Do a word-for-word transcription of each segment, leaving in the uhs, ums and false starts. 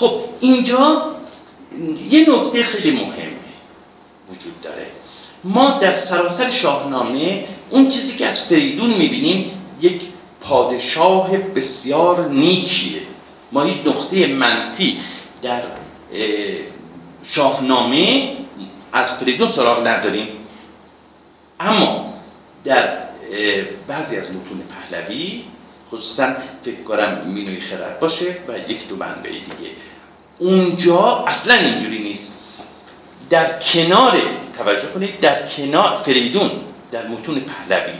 خب اینجا یه نکته خیلی مهمه وجود داره. ما در سراسر شاهنامه اون چیزی که از فریدون میبینیم یک پادشاه بسیار نیکیه. ما هیچ نقطه منفی در شاهنامه از فریدون سراغ نداریم، اما در بعضی از متون پهلوی خصوصا فکر کنم مینوی خرد باشه و یک دو منبع دیگه، اونجا اصلا اینجوری نیست. در کنار، توجه کنید، در کنار فریدون در متون پهلوی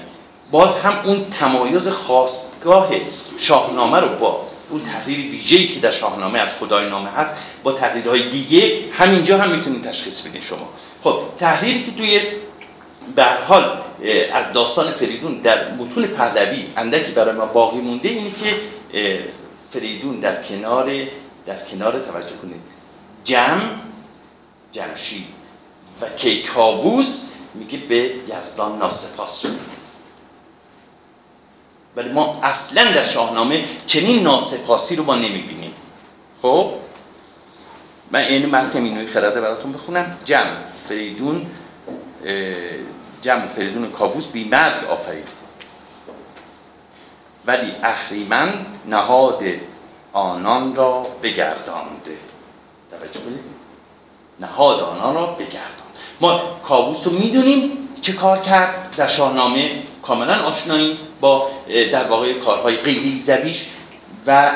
باز هم اون تمایز خاصگاه شاهنامه رو با اون تحریر ویژه‌ای که در شاهنامه از خدای نامه هست با تحریرهای دیگه همینجا هم میتونید تشخیص بدین شما. خب تحریری که توی به هر حال از داستان فریدون در متون پهلوی اندکی برای ما باقی مونده اینه که فریدون در کنار در کنار توجه کنید جم جمشید و کیکاووس میگه به یزدان ناسپاس شده. ولی ما اصلا در شاهنامه چنین ناسپاسی رو ما نمیبینیم. خب من این متن مینوی خرده براتون بخونم. جم فریدون جم فریدون کاووس بی مرد آفرید، ولی اهریمن نهاد آنان را بگردانده. توجه کنید، نهاد آنان را بگرداند. ما کاووس رو میدونیم چه کار کرد، در شاهنامه کاملا آشناییم با در واقع کارهای غیبی زبیش و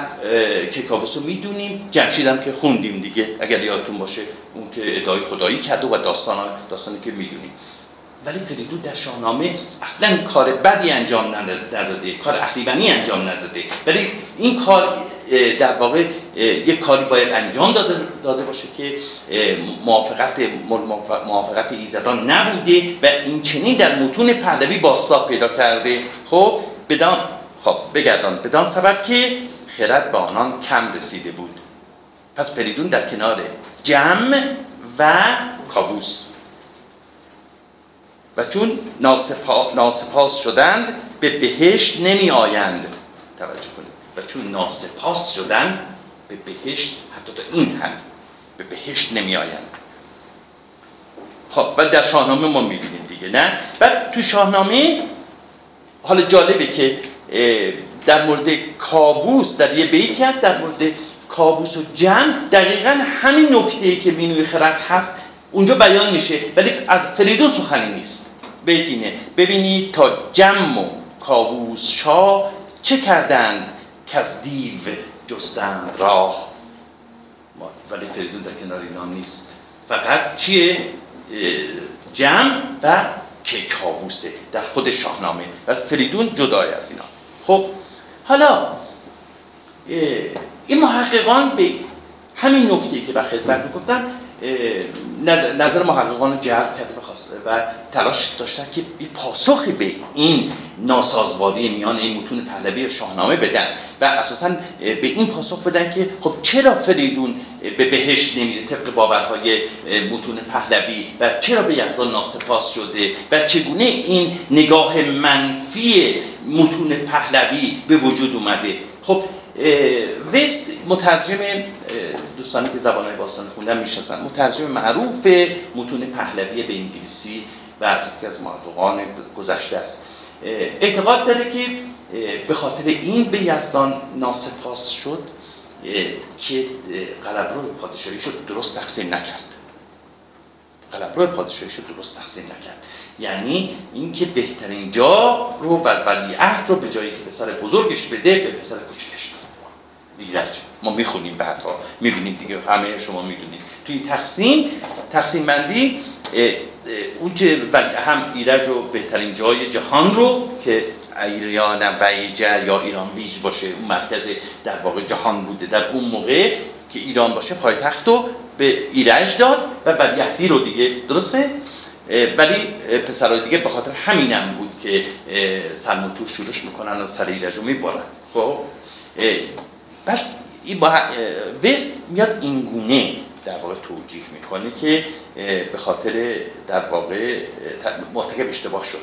که کاووس رو میدونیم. جمشید هم که خوندیم دیگه اگر یادتون باشه، اون که ادعای خدایی کرده و داستان داستانی که میدونیم. ولی فریدون در شاهنامه اصلا کار بدی انجام نداده، کار اهریمنی انجام نداده، ولی این کار در واقع یک کاری باید انجام داده, داده باشه که موافقت موافقت ایزدان نبوده و این چنین در متون پهلوی بازتاب پیدا کرده. خب بدان خب بگردان بدان سبب که خرد به آنان کم رسیده بود. پس فریدون در کنار جم و کاووس و چون ناسپا... ناسپاس شدند به بهشت نمی آیند. توجه کنید، و چون ناسپاس شدند به بهشت، حتی تا این هم به بهشت نمی آیند. خب و در شاهنامه ما می بینیم دیگه، نه؟ و تو شاهنامه حالا جالبه که در مورد کاووس در یه بیتی هست، در مورد کاووس و جم دقیقا همین نکته‌ای که مینوی خرد هست اونجا بیان میشه، ولی از فریدون سخنی نیست. بیت اینه: ببینید تا جم و کاووس شاه چه کردند که از دیو جستند راه. ولی فریدون در کنار اینا نیست، فقط چیه؟ جم و کیکاووسه در خود شاهنامه و فریدون جدای از اینا. خب حالا این محققان به همین نکته‌ای که به خدمت میگفتن نظر محققان جلب کرده بخواسته و تلاش داشتن که بی پاسخی به این ناسازواری میان این متون پهلوی و شاهنامه بدن و اساساً به این پاسخ بدن که خب چرا فریدون به بهشت نمیره طبق باورهای متون پهلوی و چرا به یزدان ناسپاس شده و چگونه این نگاه منفی متون پهلوی به وجود اومده. خب ویست مترجم، دوستانی که زبانهای باستان خوندن میشناسن، مترجم معروف متون پهلوی به انگلیسی و از یکی از محققان گذشته است، اعتقاد داره که به خاطر این به یزدان ناسپاس شد که قلمرو پادشاهی شد درست تقسیم نکرد. قلمرو پادشاهی شد درست تقسیم نکرد یعنی اینکه بهترین جا رو بر ولیعهد رو به جایی که پسر بزرگش بده به پسر کوچکش داد. ایرج ما میخونیم، بعدها میبینیم دیگه، همه شما میدونید تو این تقسیم تقسیم بندی اون چه هم ایرج رو بهترین جای جهان رو که ایران ویجه یا ایران ویج باشه، اون مرکز در واقع جهان بوده در اون موقع که ایران باشه، پایتخت رو به ایرج داد و ولیعهدی رو دیگه، درسته؟ ولی پسرای دیگه به خاطر همینم بود که سلموتو شورش میکنن و سر ایرج رو میبارن. خب پس این با وست میاد اینگونه در واقع توجیه میکنه که به خاطر در واقع مرتکب اشتباه شد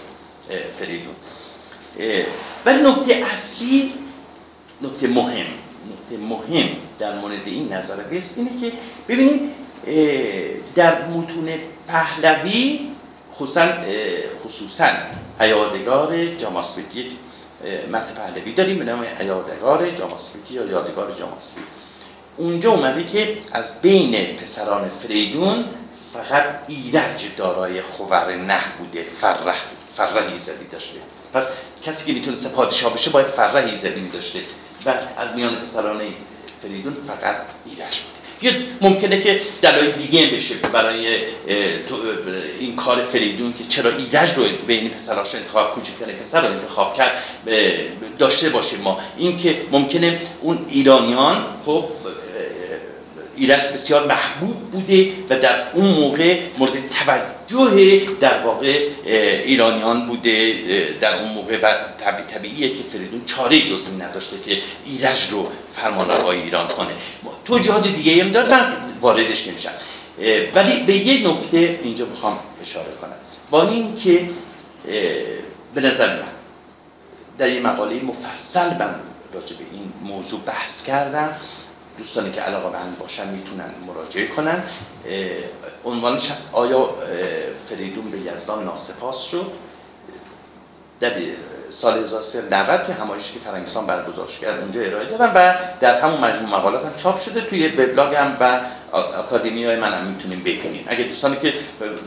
فریدون. ولی نکته اصلی، نکته مهم نکته مهم در مورد این نظر ویست اینه که ببینید در متون پهلوی خصوصا خصوصا یادگار جاماسپی، متن پهلوی داریم به نام یادگار جاماسپی یا یادگار جاماسپی، اونجا اومده که از بین پسران فریدون فقط ایرج دارای خور نه بوده، فرح فرحی زدی داشته. پس کسی که میتونه پادشاه بشه باید فرحی زدی داشته و از میان پسران فریدون فقط ایرج بوده. یا ممکنه که دلایل دیگه بشه برای این کار فریدون که چرا ایرج رو بین پسراش انتخاب کوچکترین پسر رو انتخاب کرد داشته باشه ما، این که ممکنه اون ایرانیان خب ایرج بسیار محبوب بوده و در اون موقع مورد توجه در واقع ایرانیان بوده در اون موقع و طبیع طبیعیه که فریدون چاره جز این نداشته که ایرج رو فرمانروای ایران کنه. تو جهاد دیگه هم داره من واردش نمیشم، ولی به یه نکته اینجا میخوام اشاره کنم با این که به نظر من در این مقاله مفصل من راجع به این موضوع بحث کردم، دوستانی که علاقه‌مند باشن میتونن مراجعه کنن. عنوانش هست آیا فریدون به یزدان ناسپاس شد؟ در سال هزار و سیصد و نود توی همایشی که فرنگستان برگزار کرد اونجا ارائه دادم و در همون مجموع مقالات هم چاپ شده، توی وبلاگ هم و اکادمیای من هم میتونیم ببینین اگه دوستانی که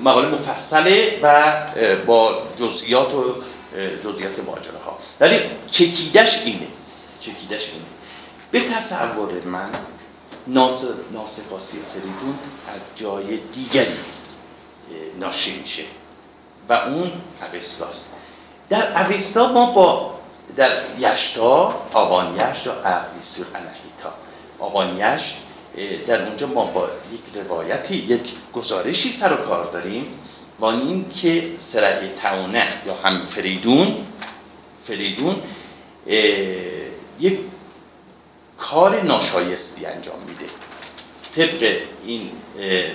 مقاله مفصله و با جزئیات و جزئیات ماجراها، ولی چکیدش اینه چکیدش اینه به تصور من ناسپاسی فریدون از جای دیگری ناشی میشه و اون اوستاست. در اوستا ما با در یشتها آبان یشت و اردویسور آناهیتا آبان یشت در اونجا ما با یک روایتی یک گزارشی سر و کار داریم و این که سرعه تعونه یا هم فریدون فریدون یک کار ناشایستی انجام میده. طبق این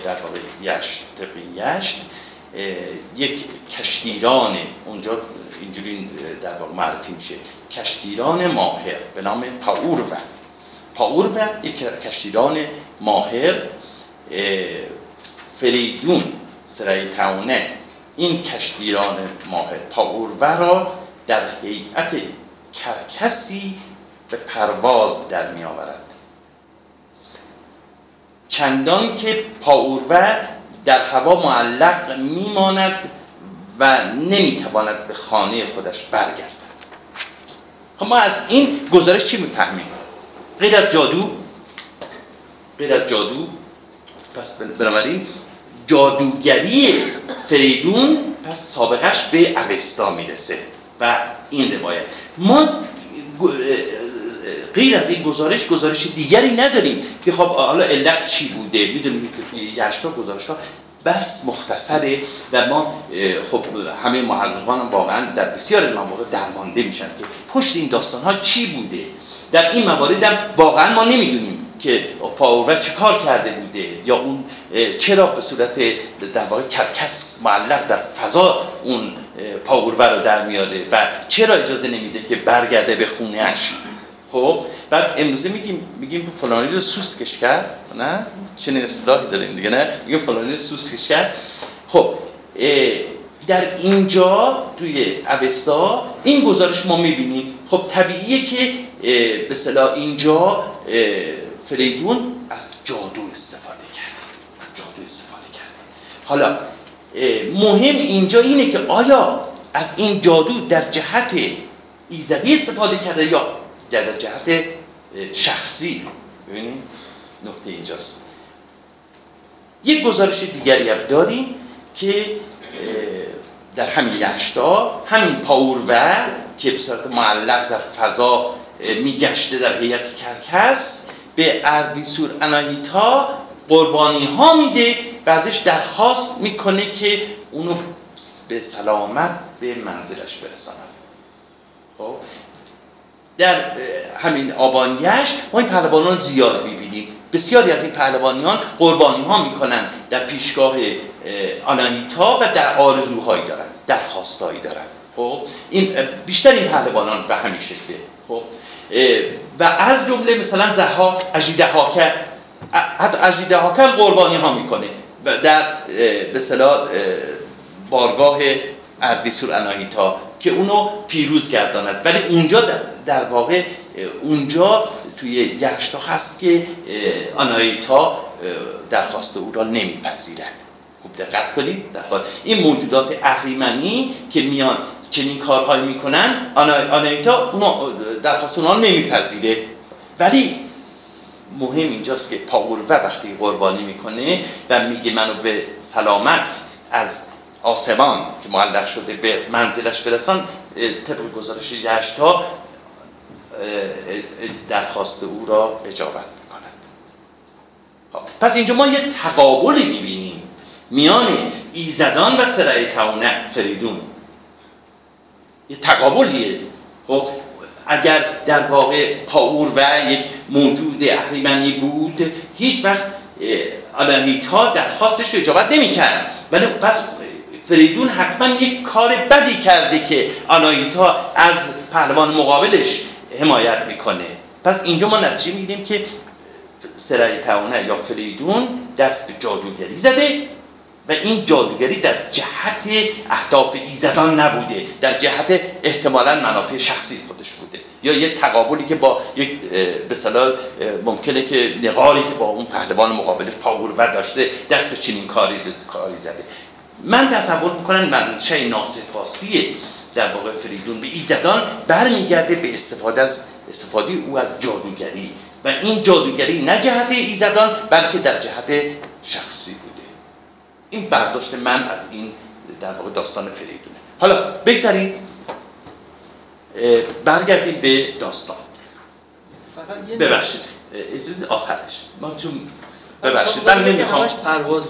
در واقع یشت طبق یشت یک کشتیران اونجا اینجوری در واقع معرفی میشه، کشتیران ماهر به نام پاوروه پاوروه یک کشتیران ماهر، فریدون سرای تعونه این کشتیران ماهر پاوروه را در هیئت کرکسی به پرواز در می آورد، چندان که پاوروه در هوا معلق میماند و نمیتواند به خانه خودش برگردد. خب ما از این گزارش چی میفهمیم؟ غیر از جادو غیر از جادو پس بنابراین جادوگری فریدون پس سابقش به اوستا میرسه و این روایت ما غیر از این گزارش گزارش دیگری نداریم که خب حالا علت چی بوده. میدونیم که توی یشتها گزارش ها بس مختصره و ما خب همه محققان هم واقعا در بسیار این مواقع درمانده میشن که پشت این داستان ها چی بوده. در این موارد هم واقعا ما نمیدونیم که پاوروه چه کار کرده بوده یا اون چرا به صورت در واقع کرکس معلق در فضا اون پاوروه رو در میاره و چرا اجازه نمیده که برگرده به خونه‌اش. خب بعد امروزه میگیم میگیم فلانی رو سوسکش کرد، نه چنین اصطلاحی داریم دیگه، نه میگیم فلانی رو سوسکش کرد. خب در اینجا توی اوستا این گزارش ما میبینیم، خب طبیعیه که به اصطلاح اینجا فریدون از جادو استفاده کرده از جادو استفاده کرده. حالا مهم اینجا اینه که آیا از این جادو در جهت ایزدی استفاده کرده یا در جهت شخصی. ببینید نکته اینجاست. یک گزارش دیگری هم داریم که در همین یشتها همین پاوروه که به صورت معلق در فضا میگشته در هیئت کرکس به اردویسور آناهیتا قربانی ها میده و ازش درخواست میکنه که اونو به سلامت به منزلش برساند. خب در همین آوانیشت ما این پهلوانان زیاد می‌بینیم. بسیاری از این پهلوانان قربانی ها میکنن در پیشگاه آناهیتا و در آرزوهایی دارن، درخواستایی دارن. خب این بیشتر این پهلوانان به همین شکله. خب و از جمله مثلا ضحاک اژدهاک، حتی اژدهاک هم قربانی ها میکنه و در به اصطلاح بارگاه اردویسور آناهیتا که اونو پیروز گرداند. ولی اونجا در واقع اونجا توی یشتها هست که آناهیتا درخواست او را نمیپذیرد. خوب دقت کنید، این موجودات اهریمنی که میان چنین کارهایی میکنن، آناهیتا درخواست اونها نمیپذیره. ولی مهم اینجاست که پاوروه وقتی قربانی میکنه و میگه منو به سلامت از آسمان که معلق شده به منزلش برسان، طبق گزارش یشتها درخواست او را اجابت میکند. پس اینجا ما یه تقابلی میبینیم میان ایزدان و سرای تونه فریدون، یه تقابلیه. خب اگر در واقع پاوروه یک موجود اهریمنی بود، هیچ وقت آناهیتا درخواستش رو اجابت نمیکرد، ولی پس فریدون حتما یک کار بدی کرده که آناهیتا از پهلوان مقابلش حمایت میکنه. پس اینجا ما نتیجه میگیریم که سرای تونه یا فریدون دست به جادوگری زده و این جادوگری در جهت اهداف ایزدان نبوده، در جهت احتمالاً منافع شخصی خودش بوده، یا یه تقابلی که با یک به اصطلاح ممکنه که نقاری که با اون پهلوان مقابل پاوروه داشته دست به چنین کاری کاری زده. من تصور میکنم منشأ ناسپاسی در واقع فریدون به ایزدان برمیگرده به استفاده از استفاده او از جادوگری، و این جادوگری نه جهت ایزدان بلکه در جهت شخصی بوده. این برداشت من از این در واقع داستان فریدونه. حالا بگذاریم برگردیم به داستان. ببخشید از آخرش ما چون ببخشید من نمیخوام پرواز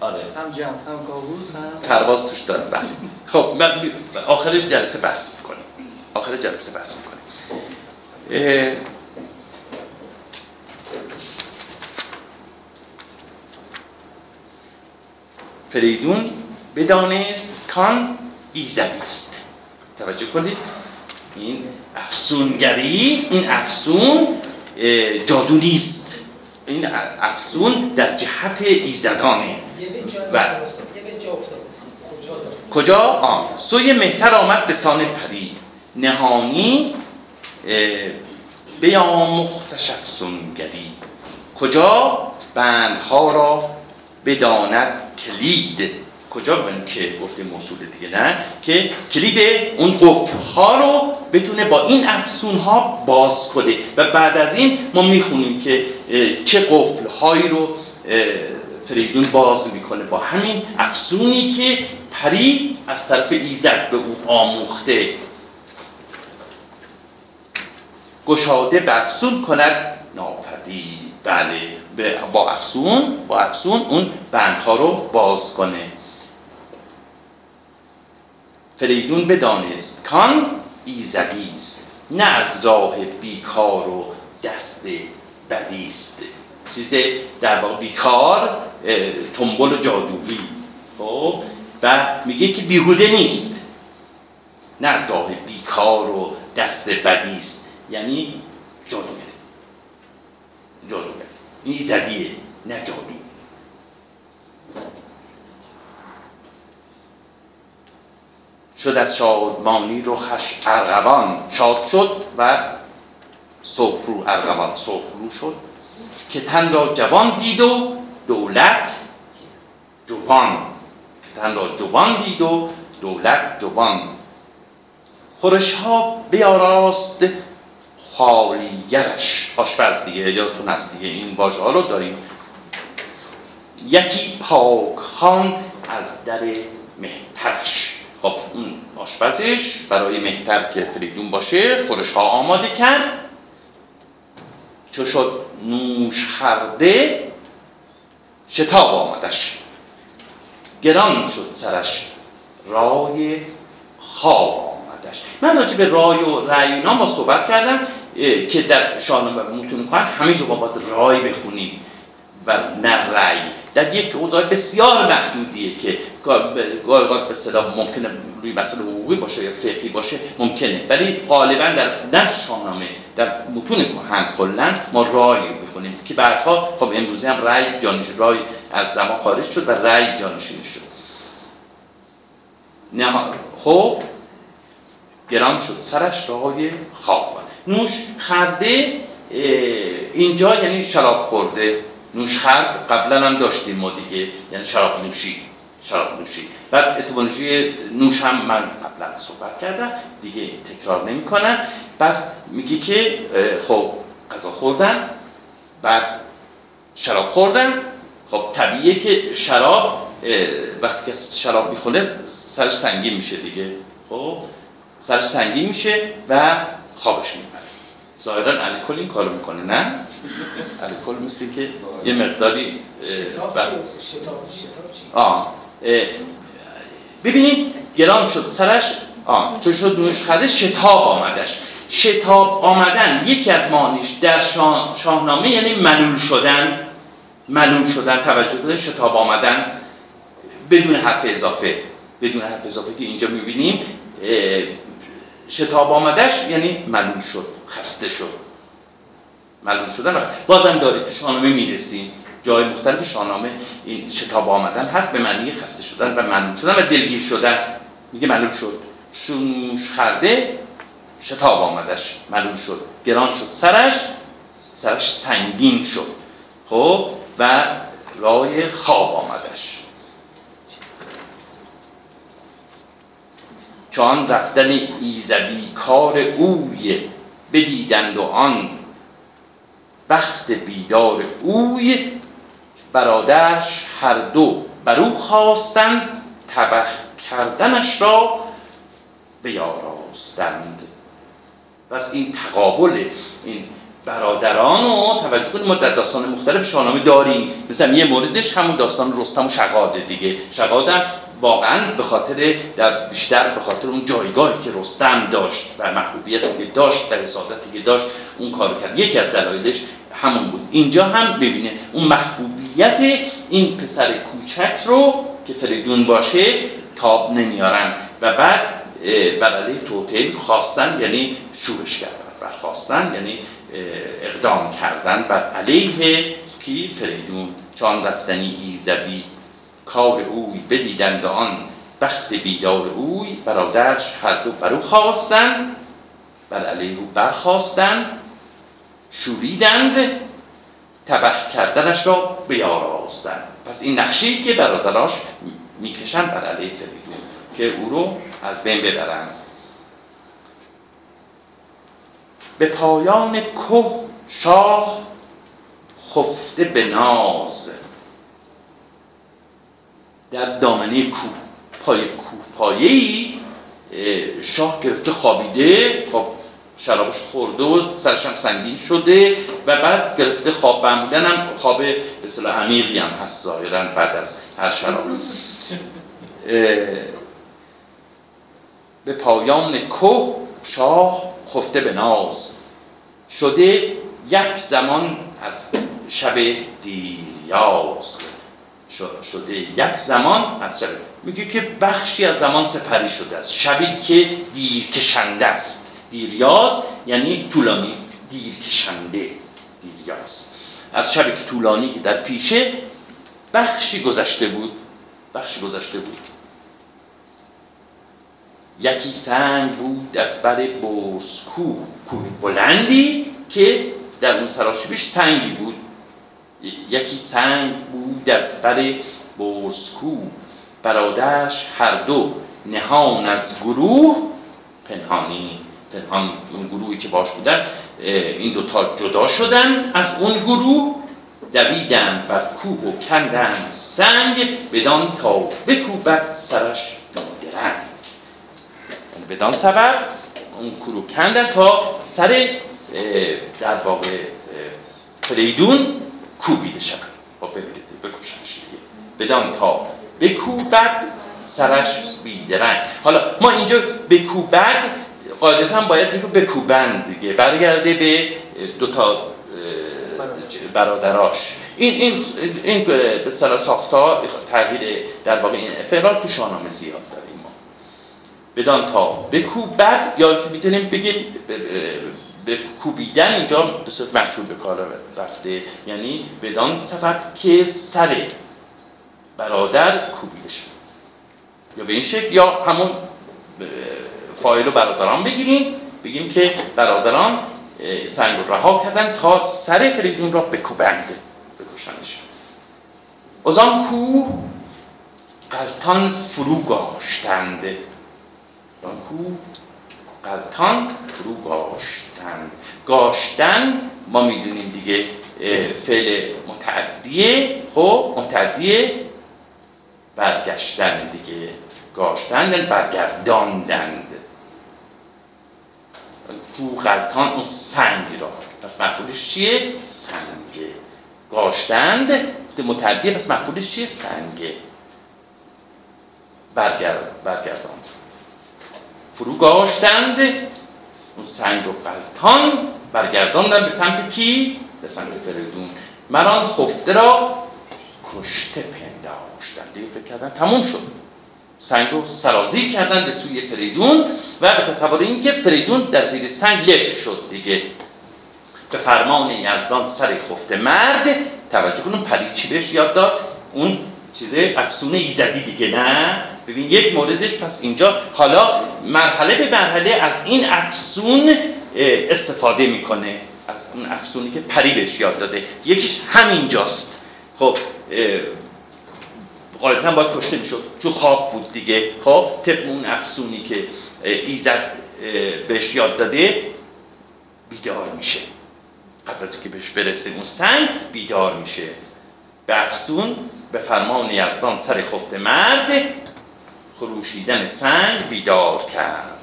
آره. هم جمع، هم کاووس، هم پرواز توش دارم. بله. خب من آخر جلسه بحث میکنیم. آخر جلسه بحث میکنیم. اه... فریدون بدانست کان ایزدی است. توجه کنید. این افسونگری، این افسون جادو نیست. این افسون در جهت ایزدانه. و کجا آن سوی مهتر آمد به سان پری نهانی بیاموختش افسونگری، کجا بندها را بداند کلید. کجا ببینیم که گفته موصول دیگه نه، که کلید اون قفل‌ها رو بتونه با این افسون‌ها باز کنه. و بعد از این ما میخونیم که چه قفل‌هایی رو فریدون باز میکنه با همین افسونی که پری از طرف ایزد به او آموخته. گشاده به افسون کند ناپدید. بله، با افسون با افسون اون بندها رو باز کنه. فریدون بدانست کان ایزدی است، نه از راه بیکار و دست بدی است. چیز در واقع بیکار، تنبل جادویی. خب و میگه که بیهوده نیست، نه از راه بیکار و دست بدی است، یعنی جادوگری جادوگری این ایزدیه نه جادو. شد از شادمانی رخش ارغوان، شاد شد و سرخ رو ارغوان سرخ رو شد، که تن را جوان دید و دولت جوان که تن را جوان دید و دولت جوان خورش ها بیاراست خالیگرش. آشپز دیگه، یادتون هست دیگه این واژه ها رو داریم. یکی پاک خان از در مهترش. خب اون آشپزش برای مهتر که فریدون باشه خورش ها آماده کرد. چو شد نوش خرده شتاب آمدش، گران شد سرش رای خواب آمدش. من راجع به رای و رای اینا ما صحبت کردم که در شاهنامه میتونیم کنن همه جا باید رای بخونیم و نه رای. در یک اوضاع بسیار محدودیه که گاهگاه به اصطلاح ممکنه روی مسئله حقوقی باشه یا فقهی باشه، ممکنه، ولی غالبا در در شاهنامه در متون کهن کلا ما رأی می‌خونیم که بعدها خب امروزه هم رأی جانشین رأی از زمان خارج شد و رأی جانشین شد. نه خب گران شد سرش رأی خواب نوش خرده اینجا یعنی شراب خورده. نوش خرد قبلا هم داشتیم ما دیگه، یعنی شراب نوشی، شراب نوشی. بعد اتیمولوژی نوش هم من قبلا صحبت کردم دیگه تکرار نمی کنم. پس میگه که خب غذا خوردن، بعد شراب خوردن. خب طبیعیه که شراب وقتی که شراب میخوره سرش سنگین میشه دیگه، خب سرش سنگین میشه و خوابش میبره. ظاهرا الکل این کارو میکنه، نه؟ الکل مثل که یه مقداری شتاب بر... چیه؟ شتاب چیه؟ آه ببینید گران شد سرش، آه تو شد نوش خرده شتاب آمدش. شتاب آمدن یکی از معانیش در شاه... شاهنامه یعنی ملول شدن، ملول شدن، توجه کنید شتاب آمدن بدون حرف اضافه، بدون حرف اضافه که اینجا میبینیم شتاب آمدش یعنی ملول شد، خسته شد، ملول شدن. بازم دارید تو شاهنامه میرسیم، جای مختلف شاهنامه این شتاب آمدن هست به معنی خسته شدن و ملول شدن و دلگیر شدن. میگه ملول شد شونوش خرده شتاب آمدش، ملول شد، گران شد سرش، سرش سنگین شد، خب و رای خواب آمدش. چون رفتن ایزدی کار اوی بدیدند و آن بخت بیدار اوی برادرش هر دو برو خواستند تبه کردنش را بیاراستند. پس این تقابل این برادران رو توجه کنید ما در داستان مختلف شاهنامه داریم، مثلا یه موردش همون داستان رستم و شغاد دیگه. شغاد هم واقعا به خاطر در بیشتر به خاطر اون جایگاهی که رستم داشت و محبوبیتی که داشت و حسادتی که داشت اون کارو کرد، یکی از دلایلش همون بود. اینجا هم ببینه اون محبوبیت این پسر کوچک رو که فریدون باشه تاب نمیارن و بعد برای توطئه خواستن یعنی شورش کردن، برخواستن یعنی اقدام کردن بر علیه کی؟ فریدون. چون رفتنی ایزدی کار اوی بدیدند آن بخت بیدار اوی برادرش هر دو برو خواستند، بر علیه او برخواستند، شوریدند، تبه کردنش را بیاراستند. پس این نقشه‌ای که برادراش میکشن بر علیه فریدون که او رو از بین ببرند. به پایان که شاه خفته به ناز در دامنه کوه، پای کوه پایه‌ای شاه گرفته خوابیده، خب شرابش خورده و سرش هم سنگین شده و بعد گرفته خواب. معمولاً هم خواب به اصطلاح عمیقی هم هست ظاهراً بعد از هر شراب. به پایان که شاه خفته به ناز شده یک زمان از شب دیریاز شده یک زمان از شب. میگه که بخشی از زمان سپری شده است، شبی که دیر کشنده است. دیریاز یعنی طولانی، دیر کشنده، دیریاز از شبی که طولانی که در پیشه بخشی گذشته بود، بخشی گذشته بود. یکی سنگ بود از بر برز کوه، کوه بلندی که در اون سراشیبش سنگی بود. یکی سنگ بود از بر برز کوه برادرش هر دو نهان از گروه پنهانی. پنهان اون گروهی که باش بودن، این دوتا جدا شدن از اون گروه، دویدن بر کوه و کندن سنگ بدان تا بکوبد سرش بیدرنگ. بدان سبب اون کرو کندن تا سر در واقع فریدون کوبیده شد. خب ببینید بکشنش دیگه. بدان تا بکوبد سرش بیدرنگ. حالا ما اینجا بکوبد قاعدتا باید میشه بکوبند دیگه، برگرده به دو تا برادراش. این این این به اصطلاح ساختار تغییر در واقع این فعلات تو شاهنامه زیاد داریم ما. بدان تا بکوب بعد، یا که می‌دونیم بگیم به کوبیدن اینجا به صورت محجوب به کار رفته، یعنی بدان سبب که سر برادر کوبیده شد، یا به این شکل، یا همون فاعل رو برادران بگیریم، بگیم که برادران سنگ رو رها کردن تا سر فریدون را بکوبند، بکشنش. از آن کو قلتان فرو گاشتند، از آن کو قلتان فرو گاشتند. گاشتن ما میدونیم دیگه فعل متعدیه، خب متعدیه برگشتن دیگه. گاشتن یعنی برگرداندند. تو غلطان اون سنگ را، پس مفعولش چیه؟ سنگه. گاشتند متعدیه، پس مفعولش چیه؟ سنگه. برگرد برگرداند، فرو گاشتند اون سنگ رو، غلطان برگرداندن به سمت کی؟ به سمت فریدون. مران خفته را کشته پنداشتند. دیگه فکر کردن تموم شد، سنگ رو سرازیر کردن به سوی فریدون و به تصور این که فریدون در زیر سنگ لب شد دیگه. به فرمان یزدان سر خفته مرد، توجه کنون پری چی بهش یاد داد؟ اون چیزه افسونه ایزدی دیگه، نه؟ ببین یک موردش. پس اینجا حالا مرحله به مرحله از این افسون استفاده میکنه، از اون افسونی که پری بهش یاد داده. یکیش همینجاست. خب غالباً باید کشته میشد، چون خواب بود دیگه. خب طبق اون افسونی که ایزد بهش یاد داده بیدار میشه، قبل از که بهش برسه اون سنگ بیدار میشه. به افسون به فرمان یزدان سر خفته مرد، خروشیدن سنگ بیدار کرد.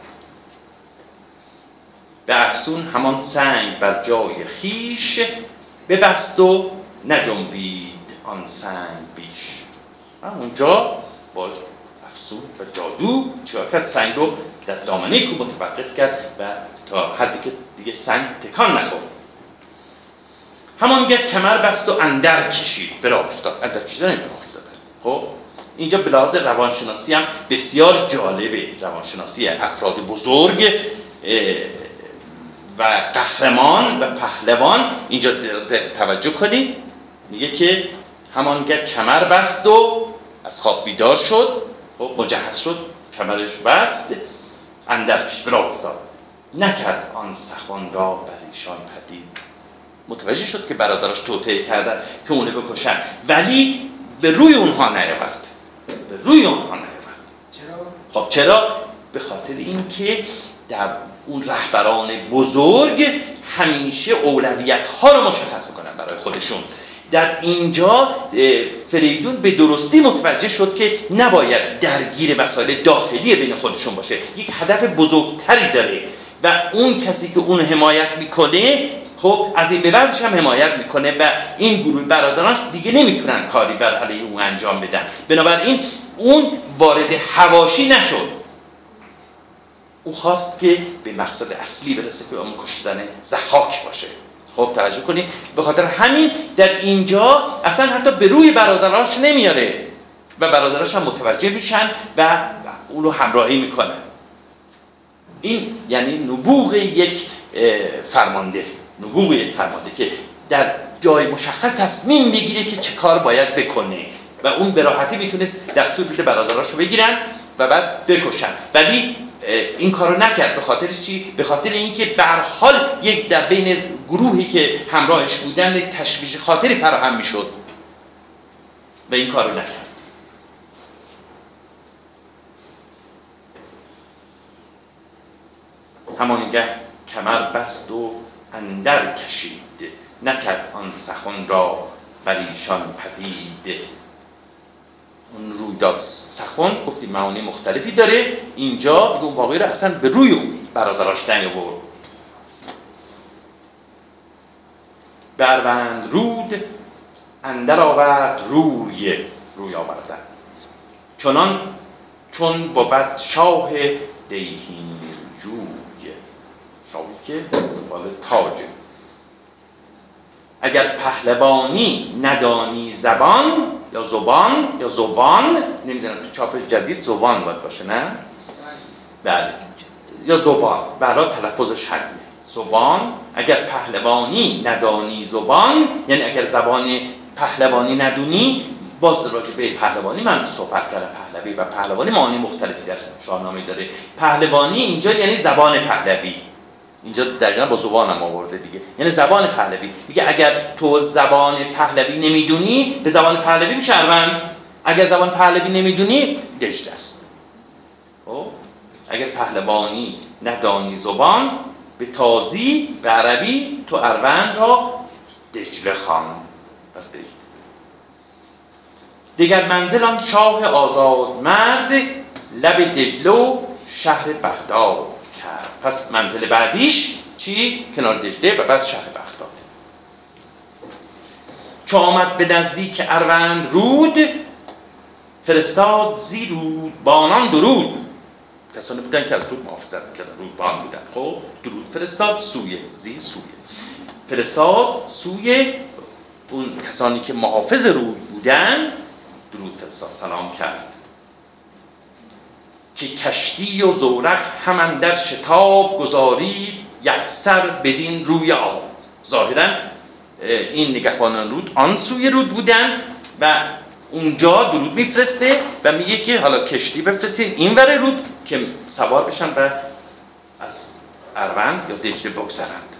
به افسون همان سنگ بر جای خیش، ببست و نجنبید آن سنگ بیش. اونجا با افسون و جادو چیکار کرد؟ سنگ رو در دامنه کو متوقف کرد و تا حدی که دیگه سنگ تکان نخورد. همانگه کمر بست و اندر کشید، به راه افتاد. اندر کشیدن به راه افتادن. خب اینجا به لحاظ روانشناسی هم بسیار جالبه، روانشناسی افراد بزرگ و قهرمان و پهلوان. اینجا توجه کنید، میگه که همانگه کمر بست و از خواب بیدار شد، خب مجهز شد، کمرش بست، اندرش به راه افتاد. نکرد آن سخن را بر ایشان پدید. متوجه شد که برادرش توطئه کردن که اونه بکشن، ولی به روی اونها نیاورد، به روی اونها نیاورد. چرا؟ خب چرا؟ به خاطر اینکه در اون رهبران بزرگ همیشه اولویت ها رو مشخص میکنن برای خودشون. در اینجا فریدون به درستی متوجه شد که نباید درگیر مسائل داخلی بین خودشون باشه، یک هدف بزرگتری داره و اون کسی که اون حمایت میکنه، خب از این به بعدش هم حمایت میکنه و این گروه برادرانش دیگه نمیتونن کاری بر علیه اون انجام بدن. بنابراین اون وارد حواشی نشد، او خواست که به مقصد اصلی برسه که اون کشتن ضحاک باشه. خب توجه کنید، به خاطر همین در اینجا اصلا حتی به روی برادراش نمیاره و برادراش هم متوجه میشن و اون رو همراهی میکنن. این یعنی نبوغ یک فرمانده، نبوغ یک فرمانده که در جای مشخص تصمیم میگیره که چه کار باید بکنه و اون به راحتی میتونست دستور بده برادراش رو بگیرن و بعد بکشن، ولی این کارو نکرد. به خاطر چی؟ به خاطر اینکه به هر حال یک در بین گروهی که همراهش بودن یک تشویش خاطری فراهم میشد و این کارو نکرد. همانگه کمر بست و اندر کشید، نکرد آن سخن را بر ایشان پدید. اون رویداد سخن گفتیم معانی مختلفی داره، اینجا اون واقعی رو اصلا به روی برادراش نیاورد. به اروند رود اندر آورد روی، روی آوردن چنان چون بابد شاه دیهیم جوی، شاهی که بالای تاجه. اگر پهلوانی ندانی زبان یا زبان یا زبان، نمیدونم تو چاپ جدید زبان باید باشه نه؟ بله یا زبان، برای تلفظش حد میده زبان. اگر پهلوانی ندانی زبان، یعنی اگر زبان پهلوانی ندونی، باز راجع به پهلوانی من صحبت کردم، پهلوی و پهلوانی معانی مختلفی در شاهنامه داره. پهلوانی اینجا یعنی زبان پهلوی، اینجا دقیقا با زبانم آورده دیگه، یعنی زبان پهلوی دیگه. اگر تو زبان پهلوی نمیدونی، به زبان پهلوی میشه اروند. اگر زبان پهلوی نمیدونی، دجله است. خب اگر پهلوانی ندانی زبان، به تازی به عربی تو اروند را دجله خواند. پس برید دیگر منزل آن شاه آزاد مرد، لب دجله و شهر بختار کرد. پس منزل بعدیش چی؟ کنار دجله و پس شهر بختار. چو آمد به نزدیک اروند رود، فرستاد زی رودبانان درود. کسانی بودن که از رود محافظت میکردن، رودبان بودن. خب درود فرستاد سوی زی سوی فرستاد سوی اون کسانی که محافظ رود بودن، درود فرستاد سلام کرد. که کشتی و زورق همان در شتاب، گذارید یکسر بدین روی آب. ظاهرا این نگهبانان رود آن سوی رود بودن و اونجا درود میفرسته و میگه که حالا کشتی بفرستین این ور رود که سوار بشن و از اروند یا دجله بگذرند.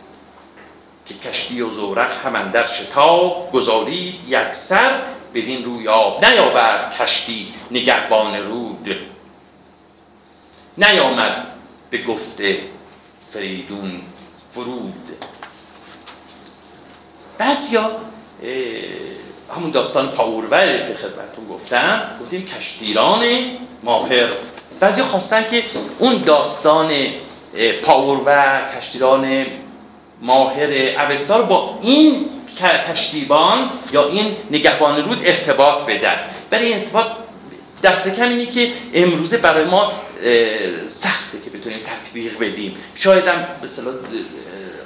که کشتی و زورق همان در شتاب، گذارید یکسر بدین روی آب. نیاورد کشتی نگهبان رود، نیامد به گفت فریدون فرود. بس یا همون داستان پاوروه که خدمتتون گفتم، گفتیم کشتیران ماهر. بعضی خواستن که اون داستان پاوروه کشتیران ماهر اوستا رو با این کشتیبان یا این نگهبان رود ارتباط بدن. برای ارتباط دست کم اینه که امروزه برای ما سخته که بتونیم تطبیق بدیم. شاید هم به اصطلاح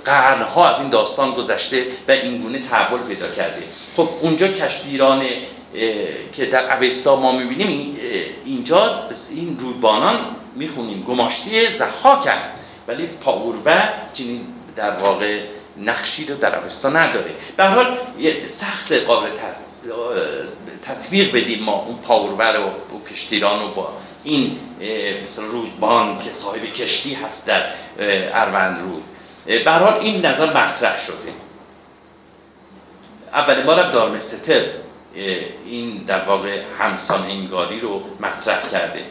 قرنها از این داستان گذشته و اینگونه تحول پیدا کرده. خب اونجا کشتیران که در اوستا ما میبینیم، اینجا این رودبانان میخونیم گماشتی ضحاک، ولی پاوروه چنین در واقع نقشی رو در اوستا نداره. به هر حال سخت قابل تطبیق بدیم ما اون پاوروه رو و کشتیران رو با این مثلا رودبان که صاحب کشتی هست در اروند رود. به هر حال این نظر مطرح شده. اولین بارم دارمستتر این در واقع همسان انگاری رو مطرح کرده.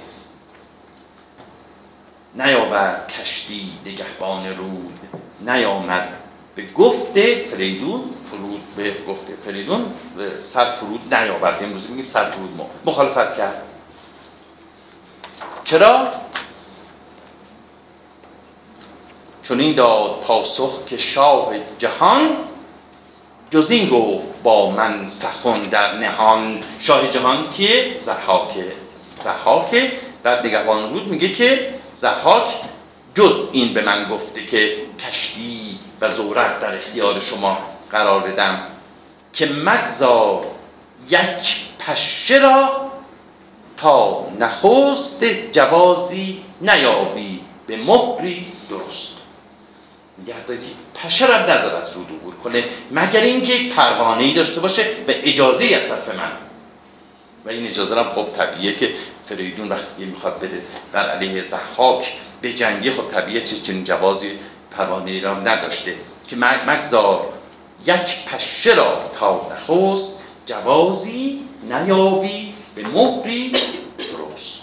نیاورد کشتی نگهبان رود، نیامد به گفت فریدون فرود. به گفت فریدون سر فرود نیاورد، امروز میگیم سر فرود. ما مخالفت کرد. چرا؟ چون این داد پاسخ که شاه جهان، جز این گفت با من سخن در نهان. شاه جهان که ضحاکه، ضحاکه در نگهبان رود میگه که ضحاک جز این به من گفته که کشتی و زورق در اختیار شما قرار بدم، که مگذار یک پشه را تا نخست جوازی نیابی به مهری درست. میگه حتی پشه رو نذار از رود عبور کنه مگر اینکه یک پروانه‌ای داشته باشه و اجازه‌ای از طرف من. و این اجازه رو خب طبیعیه که فریدون وقتی میخواد بده بر علیه ضحاک به جنگی، خب طبیعیه چه چنین جوازی پروانه‌ای را نداشته. که مگذار یک پشه را تا نخست جوازی نیابی به مهری